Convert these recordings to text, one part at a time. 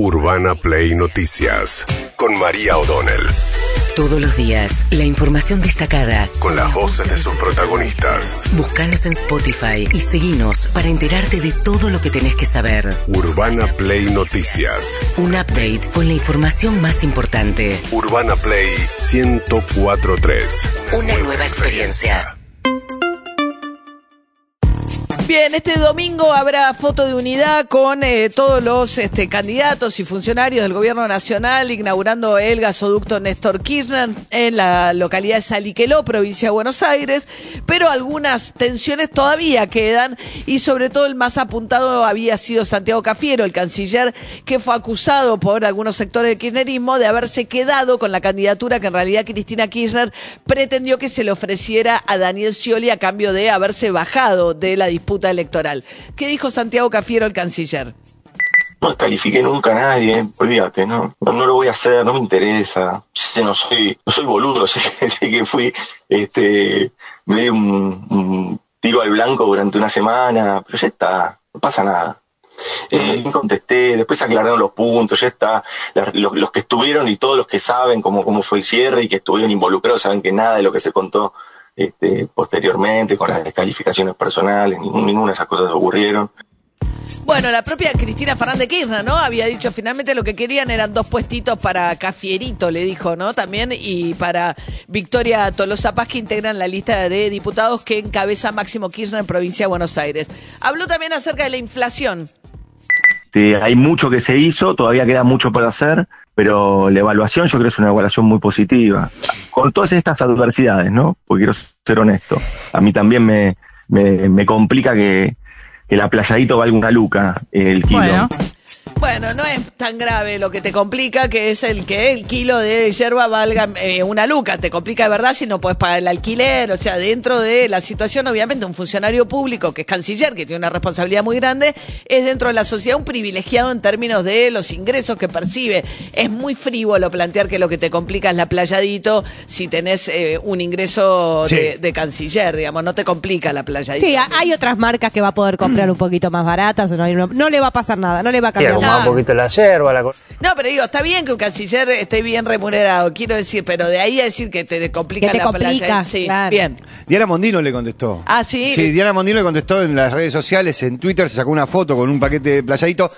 Urbana Play Noticias con María O'Donnell. Todos los días, la información destacada con las voces de sus protagonistas. Búscanos en Spotify y seguinos para enterarte de todo lo que tenés que saber. Urbana Play Noticias. Un update con la información más importante. Urbana Play 104.3. Una nueva experiencia. Bien, este domingo habrá foto de unidad con todos los candidatos y funcionarios del gobierno nacional inaugurando el gasoducto Néstor Kirchner en la localidad de Saliqueló, provincia de Buenos Aires, pero algunas tensiones todavía quedan y sobre todo el más apuntado había sido Santiago Cafiero, el canciller, que fue acusado por algunos sectores del kirchnerismo de haberse quedado con la candidatura que en realidad Cristina Kirchner pretendió que se le ofreciera a Daniel Scioli a cambio de haberse bajado de la disputa electoral. ¿Qué dijo Santiago Cafiero, el canciller? No descalifiqué nunca a nadie, olvídate, no lo voy a hacer, no me interesa. No soy boludo, sé que fui, me di un tiro al blanco durante una semana, pero ya está, no pasa nada. Contesté, después aclararon los puntos, ya está. Los que estuvieron y todos los que saben cómo fue el cierre y que estuvieron involucrados saben que nada de lo que se contó posteriormente, con las descalificaciones personales, ninguna de esas cosas ocurrieron. Bueno, la propia Cristina Fernández Kirchner, había dicho finalmente lo que querían eran dos puestitos para Cafierito, le dijo, también, y para Victoria Tolosa Paz, que integran la lista de diputados que encabeza Máximo Kirchner en provincia de Buenos Aires. Habló también acerca de la inflación. Hay mucho que se hizo, todavía queda mucho por hacer, pero la evaluación yo creo que es una evaluación muy positiva. Con todas estas adversidades, porque quiero ser honesto, a mí también me complica que el aplayadito valga una luca el kilo. Bueno, no es tan grave lo que te complica, que es el que el kilo de yerba valga una luca. Te complica de verdad si no podés pagar el alquiler. O sea, dentro de la situación, obviamente, un funcionario público que es canciller, que tiene una responsabilidad muy grande, es dentro de la sociedad un privilegiado en términos de los ingresos que percibe. Es muy frívolo plantear que lo que te complica es la playadito si tenés un ingreso de canciller, digamos. No te complica la playadito. Sí, hay otras marcas que va a poder comprar un poquito más baratas. No le va a pasar nada, no le va a cambiar nada. Un poquito la yerba, la cosa. No, pero digo, está bien que un canciller esté bien remunerado, quiero decir, pero de ahí a decir que te complica la playa. Sí, claro. Bien. Diana Mondino le contestó. Ah, sí. Sí, Diana Mondino le contestó en las redes sociales, en Twitter, se sacó una foto con un paquete de playadito.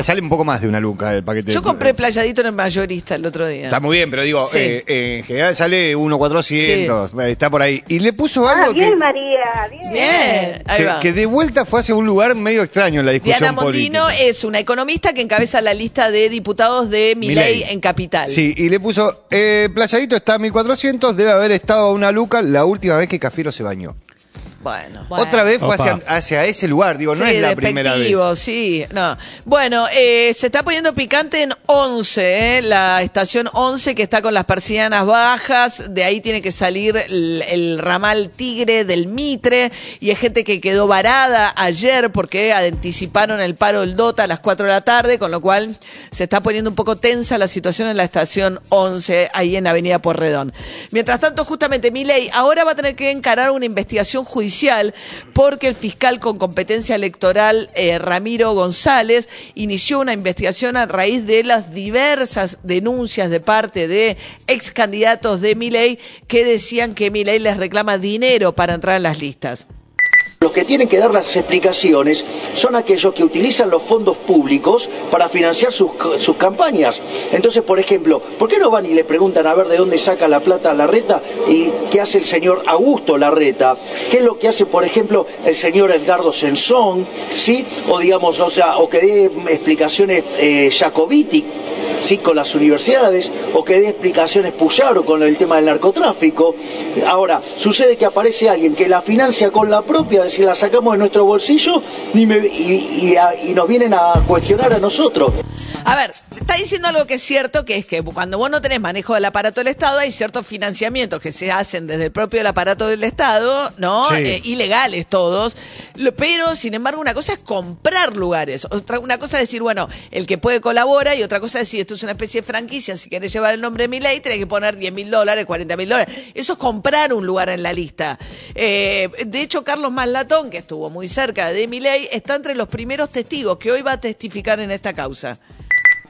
Sale un poco más de una luca el paquete. Yo compré playadito en el mayorista el otro día. Está muy bien, pero digo, en general sale 1.400, está por ahí. Y le puso algo bien, que... María, bien. Bien, ahí va. Que de vuelta fue hacia un lugar medio extraño en la discusión política. Diana Mondino es una economía que encabeza la lista de diputados de Miley en Capital. Sí, y le puso, playadito está a 1.400, debe haber estado a una luca la última vez que Cafiero se bañó. Bueno. Otra vez fue hacia ese lugar, digo, no es la primera vez. Sí, no. Bueno, se está poniendo picante en 11, la estación 11 que está con las persianas bajas, de ahí tiene que salir el ramal Tigre del Mitre, y hay gente que quedó varada ayer porque anticiparon el paro del DOTA a las 4 de la tarde, con lo cual se está poniendo un poco tensa la situación en la estación 11, ahí en Avenida Porredón. Mientras tanto, justamente, Milei ahora va a tener que encarar una investigación judicial porque el fiscal con competencia electoral, Ramiro González, inició una investigación a raíz de las diversas denuncias de parte de ex candidatos de Milei que decían que Milei les reclama dinero para entrar en las listas. Los que tienen que dar las explicaciones son aquellos que utilizan los fondos públicos para financiar sus campañas. Entonces, por ejemplo, ¿por qué no van y le preguntan a ver de dónde saca la plata a Larreta y qué hace el señor Augusto Larreta? ¿Qué es lo que hace, por ejemplo, el señor Edgardo Senzón? ¿Sí? O digamos, o que dé explicaciones Yacobitti, ¿sí? Con las universidades, o que dé explicaciones Pullaro con el tema del narcotráfico. Ahora, sucede que aparece alguien que la financia con la propia, si la sacamos de nuestro bolsillo y nos vienen a cuestionar a nosotros. A ver, está diciendo algo que es cierto, que es que cuando vos no tenés manejo del aparato del Estado hay ciertos financiamientos que se hacen desde el propio el aparato del Estado, Sí. Ilegales todos, pero sin embargo una cosa es comprar lugares, una cosa es decir, bueno, el que puede colabora, y otra cosa es decir, esto es una especie de franquicia, si querés llevar el nombre de Milei tenés que poner $10.000, $40.000, eso es comprar un lugar en la lista. De hecho, Carlos Maslatón, que estuvo muy cerca de Milei, está entre los primeros testigos que hoy va a testificar en esta causa.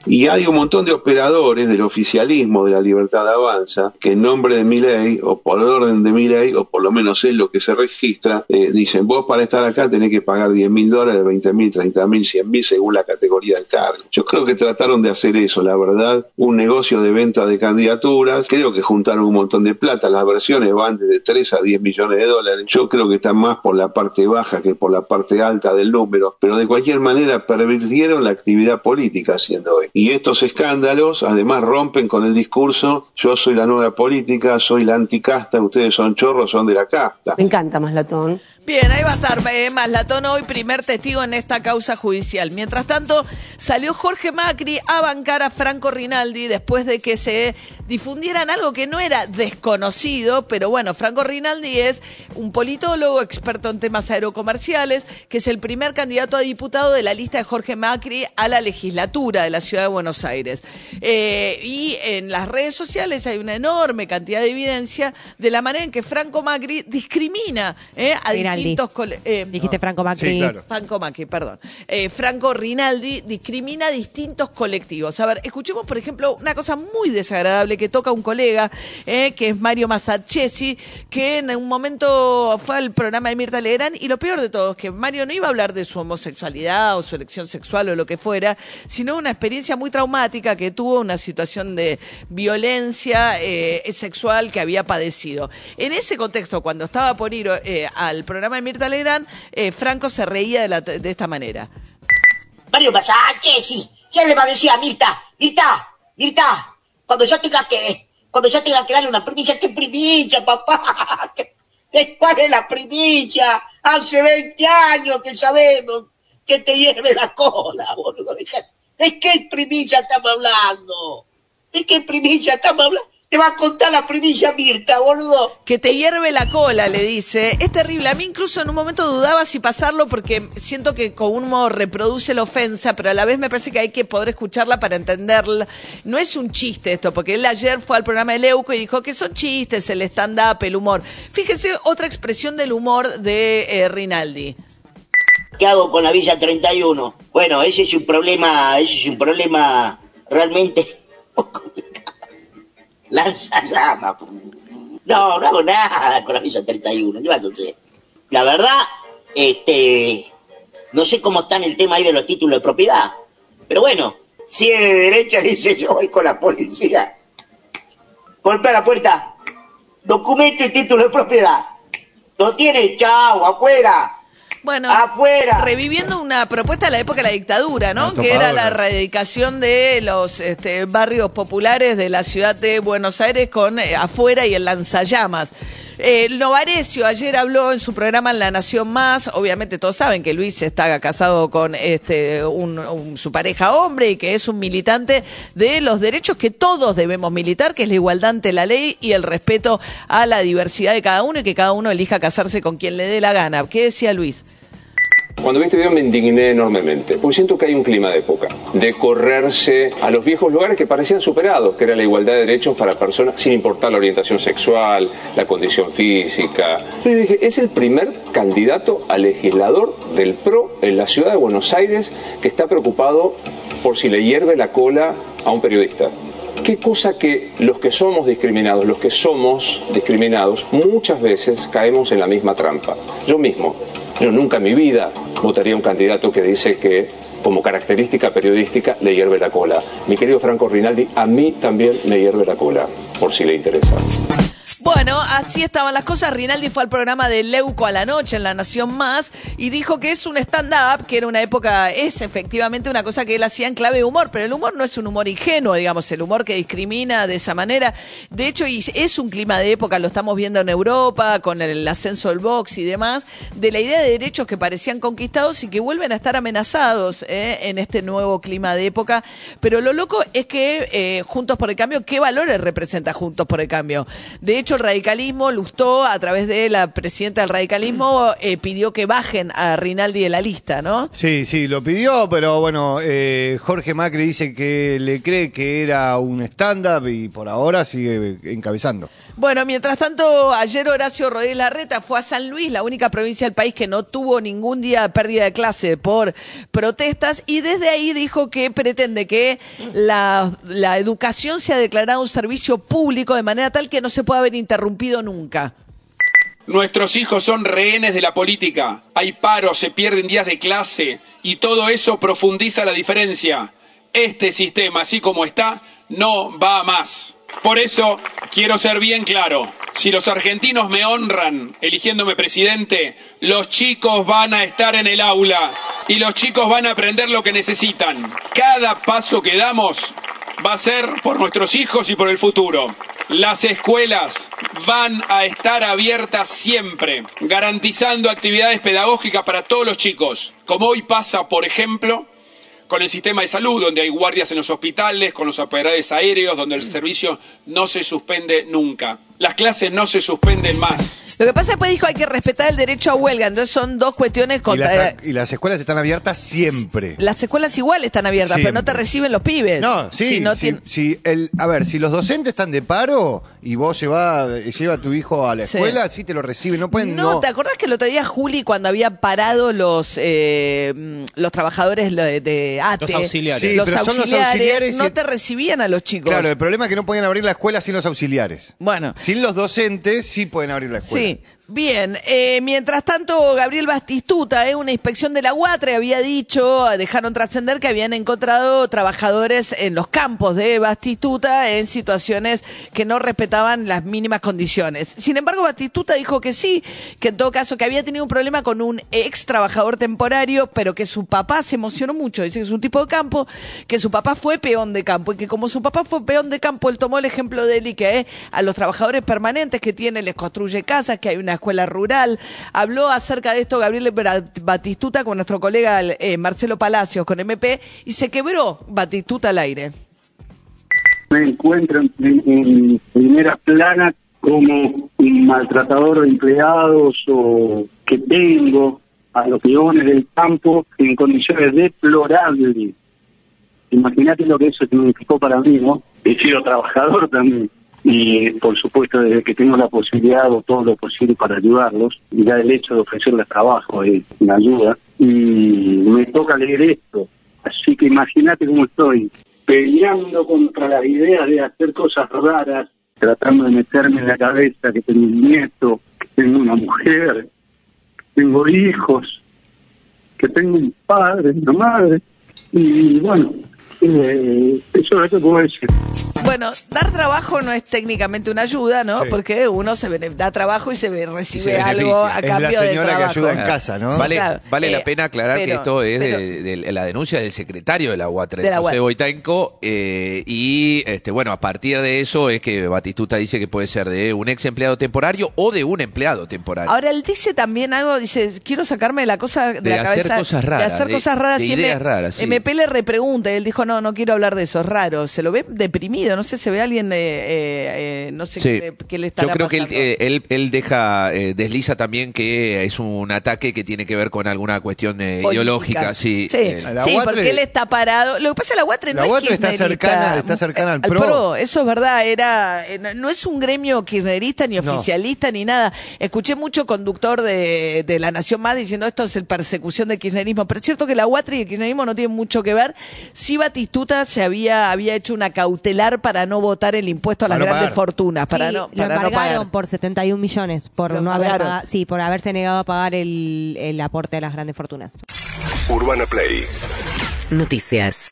Y hay un montón de operadores del oficialismo de la Libertad Avanza que en nombre de Milei o por orden de Milei, o por lo menos es lo que se registra, dicen: vos para estar acá tenés que pagar $10.000, $20.000, $30.000, $100.000 según la categoría del cargo. Yo creo que trataron de hacer eso, la verdad, un negocio de venta de candidaturas. Creo que juntaron un montón de plata, las versiones van desde 3 a 10 millones de dólares. Yo creo que están más por la parte baja que por la parte alta del número, pero de cualquier manera pervirtieron la actividad política haciendo hoy. Y estos escándalos además rompen con el discurso: yo soy la nueva política, soy la anticasta, ustedes son chorros, son de la casta. Me encanta Maslatón. Bien, ahí va a estar Maslatón hoy, primer testigo en esta causa judicial. Mientras tanto, salió Jorge Macri a bancar a Franco Rinaldi después de que se difundieran algo que no era desconocido, pero bueno, Franco Rinaldi es un politólogo experto en temas aerocomerciales, que es el primer candidato a diputado de la lista de Jorge Macri a la legislatura de la ciudad de Buenos Aires. Y en las redes sociales hay una enorme cantidad de evidencia de la manera en que Franco Macri discrimina a distintos dijiste Franco Macri. Sí, claro. Franco Macri, perdón. Franco Rinaldi discrimina a distintos colectivos. A ver, escuchemos, por ejemplo, una cosa muy desagradable que toca un colega, que es Mario Massaccesi, que en un momento fue al programa de Mirta Legrand, y lo peor de todo es que Mario no iba a hablar de su homosexualidad o su elección sexual o lo que fuera, sino una experiencia muy traumática que tuvo, una situación de violencia sexual que había padecido. En ese contexto, cuando estaba por ir al programa de Mirta Legrand, Franco se reía de esta manera. Mario Massaccesi, ¿qué le parecía a Mirta? Mirta, cuando yo tenga que darle una primicia, ¿qué primicia, papá? ¿Cuál es la primicia? Hace 20 años que sabemos que te hierve la cola, boludo. ¿De qué primicia estamos hablando? Te va a contar la primicia, Mirta, boludo. Que te hierve la cola, le dice. Es terrible. A mí incluso en un momento dudaba si pasarlo porque siento que con un modo reproduce la ofensa, pero a la vez me parece que hay que poder escucharla para entenderla. No es un chiste esto, porque él ayer fue al programa de Leuco y dijo que son chistes, el stand-up, el humor. Fíjese otra expresión del humor de Rinaldi. ¿Qué hago con la Villa 31? Bueno, ese es un problema realmente muy complicado. Lanzallamas. No hago nada con la Villa 31. ¿Qué vas a hacer? La verdad, no sé cómo está en el tema ahí de los títulos de propiedad. Pero bueno, si es de derecha, dice: yo voy con la policía. Golpea la puerta. Documento y título de propiedad. ¿Lo tiene? Chao, afuera. Bueno, afuera. Reviviendo una propuesta de la época de la dictadura, ¿no? Que era la erradicación de los barrios populares de la ciudad de Buenos Aires con afuera y el lanzallamas. Novaresio ayer habló en su programa en La Nación Más. Obviamente todos saben que Luis está casado con su pareja hombre y que es un militante de los derechos que todos debemos militar, que es la igualdad ante la ley y el respeto a la diversidad de cada uno, y que cada uno elija casarse con quien le dé la gana. ¿Qué decía Luis? Cuando vi este video me indigné enormemente, porque siento que hay un clima de época, de correrse a los viejos lugares que parecían superados, que era la igualdad de derechos para personas sin importar la orientación sexual, la condición física. Entonces dije, es el primer candidato a legislador del PRO en la ciudad de Buenos Aires que está preocupado por si le hierve la cola a un periodista. Qué cosa que los que somos discriminados, muchas veces caemos en la misma trampa. Yo nunca en mi vida votaría a un candidato que dice que, como característica periodística, le hierve la cola. Mi querido Franco Rinaldi, a mí también me hierve la cola, por si le interesa. Bueno, así estaban las cosas. Rinaldi fue al programa de Leuco a la noche en La Nación Más y dijo que es un stand-up, que era una época, es efectivamente una cosa que él hacía en clave de humor, pero el humor no es un humor ingenuo, digamos, el humor que discrimina de esa manera. De hecho, y es un clima de época, lo estamos viendo en Europa, con el ascenso del Vox y demás, de la idea de derechos que parecían conquistados y que vuelven a estar amenazados en este nuevo clima de época. Pero lo loco es que Juntos por el Cambio, ¿qué valores representa Juntos por el Cambio? De hecho, el radicalismo, Lustó, a través de la presidenta del radicalismo, pidió que bajen a Rinaldi de la lista, ¿no? Sí, sí, lo pidió, pero bueno, Jorge Macri dice que le cree que era un stand-up y por ahora sigue encabezando. Bueno, mientras tanto, ayer Horacio Rodríguez Larreta fue a San Luis, la única provincia del país que no tuvo ningún día de pérdida de clase por protestas, y desde ahí dijo que pretende que la educación sea declarada un servicio público de manera tal que no se pueda haber interrumpido nunca. Nuestros hijos son rehenes de la política, hay paros, se pierden días de clase y todo eso profundiza la diferencia. Este sistema, así como está, no va más. Por eso quiero ser bien claro, si los argentinos me honran eligiéndome presidente, los chicos van a estar en el aula y los chicos van a aprender lo que necesitan. Cada paso que damos va a ser por nuestros hijos y por el futuro. Las escuelas van a estar abiertas siempre, garantizando actividades pedagógicas para todos los chicos, como hoy pasa, por ejemplo, con el sistema de salud, donde hay guardias en los hospitales, con los operadores aéreos, donde el servicio no se suspende nunca. Las clases no se suspenden más. Lo que pasa es que dijo hay que respetar el derecho a huelga, entonces son dos cuestiones contra... Y las escuelas están abiertas siempre. Las escuelas igual están abiertas, siempre. Pero no te reciben los pibes. No, sí, si los docentes están de paro y vos lleva a tu hijo a la escuela, sí te lo reciben, no pueden... No, ¿te acordás que el otro día, Juli, cuando había parado los trabajadores de ATE? Los auxiliares. Sí, los auxiliares no te recibían a los chicos. Claro, el problema es que no podían abrir la escuela sin los auxiliares. Bueno. Sin los docentes sí pueden abrir la escuela. Sí. Bien, mientras tanto Gabriel Batistuta, una inspección de la UATRE había dicho, dejaron trascender que habían encontrado trabajadores en los campos de Batistuta en situaciones que no respetaban las mínimas condiciones. Sin embargo, Batistuta dijo que sí, que en todo caso que había tenido un problema con un ex trabajador temporario, pero que su papá se emocionó mucho, dice que es un tipo de campo, que su papá fue peón de campo y que como su papá fue peón de campo, él tomó el ejemplo de él y que a los trabajadores permanentes que tiene les construye casas, que hay una escuela rural. Habló acerca de esto Gabriel Batistuta con nuestro colega Marcelo Palacios, con MP, y se quebró Batistuta al aire. Me encuentro en primera plana como un maltratador de empleados o que tengo a los peones del campo en condiciones deplorables. Imagínate lo que eso significó para mí, ¿no? He sido trabajador también. Y, por supuesto, desde que tengo la posibilidad o todo lo posible para ayudarlos, y ya el hecho de ofrecerles trabajo es una ayuda, y me toca leer esto. Así que imagínate cómo estoy, peleando contra las ideas de hacer cosas raras, tratando de meterme en la cabeza que tengo un nieto, que tengo una mujer, que tengo hijos, que tengo un padre, una madre, y bueno... eso es lo que puedo decir. Bueno, dar trabajo no es técnicamente una ayuda, ¿no? Sí. Porque uno se da trabajo y recibe algo a cambio de trabajo. Es la señora que ayuda en casa, ¿no? Vale la pena aclarar que esto es de la denuncia del secretario de la UATRE, José Boytanco, y bueno, a partir de eso es que Batistuta dice que puede ser de un ex empleado temporario o de un empleado temporario. Ahora, él dice también algo, dice, quiero sacarme de la cosa de la cabeza. De hacer cosas raras. De ideas raras, sí. MP le repregunta y él dijo, no quiero hablar de eso, es raro. Se lo ve deprimido, no sé, se ve alguien, no sé sí. qué le está pasando. Yo creo pasando. Que él deja, desliza también que es un ataque que tiene que ver con alguna cuestión ideológica. Sí, porque él está parado. Lo que pasa es que la UATRE no es kirchnerista. La UATRE está cercana al PRO. Eso es verdad, no es un gremio kirchnerista ni oficialista ni nada. Escuché mucho conductor de La Nación Más diciendo esto es el persecución del kirchnerismo, pero es cierto que la UATRE y el kirchnerismo no tienen mucho que ver. Sí, Batistuta se había hecho una cautelar para no votar el impuesto a las grandes fortunas. Lo embargaron por 71 millones por haberse negado a pagar el aporte a las grandes fortunas. Urbana Play Noticias.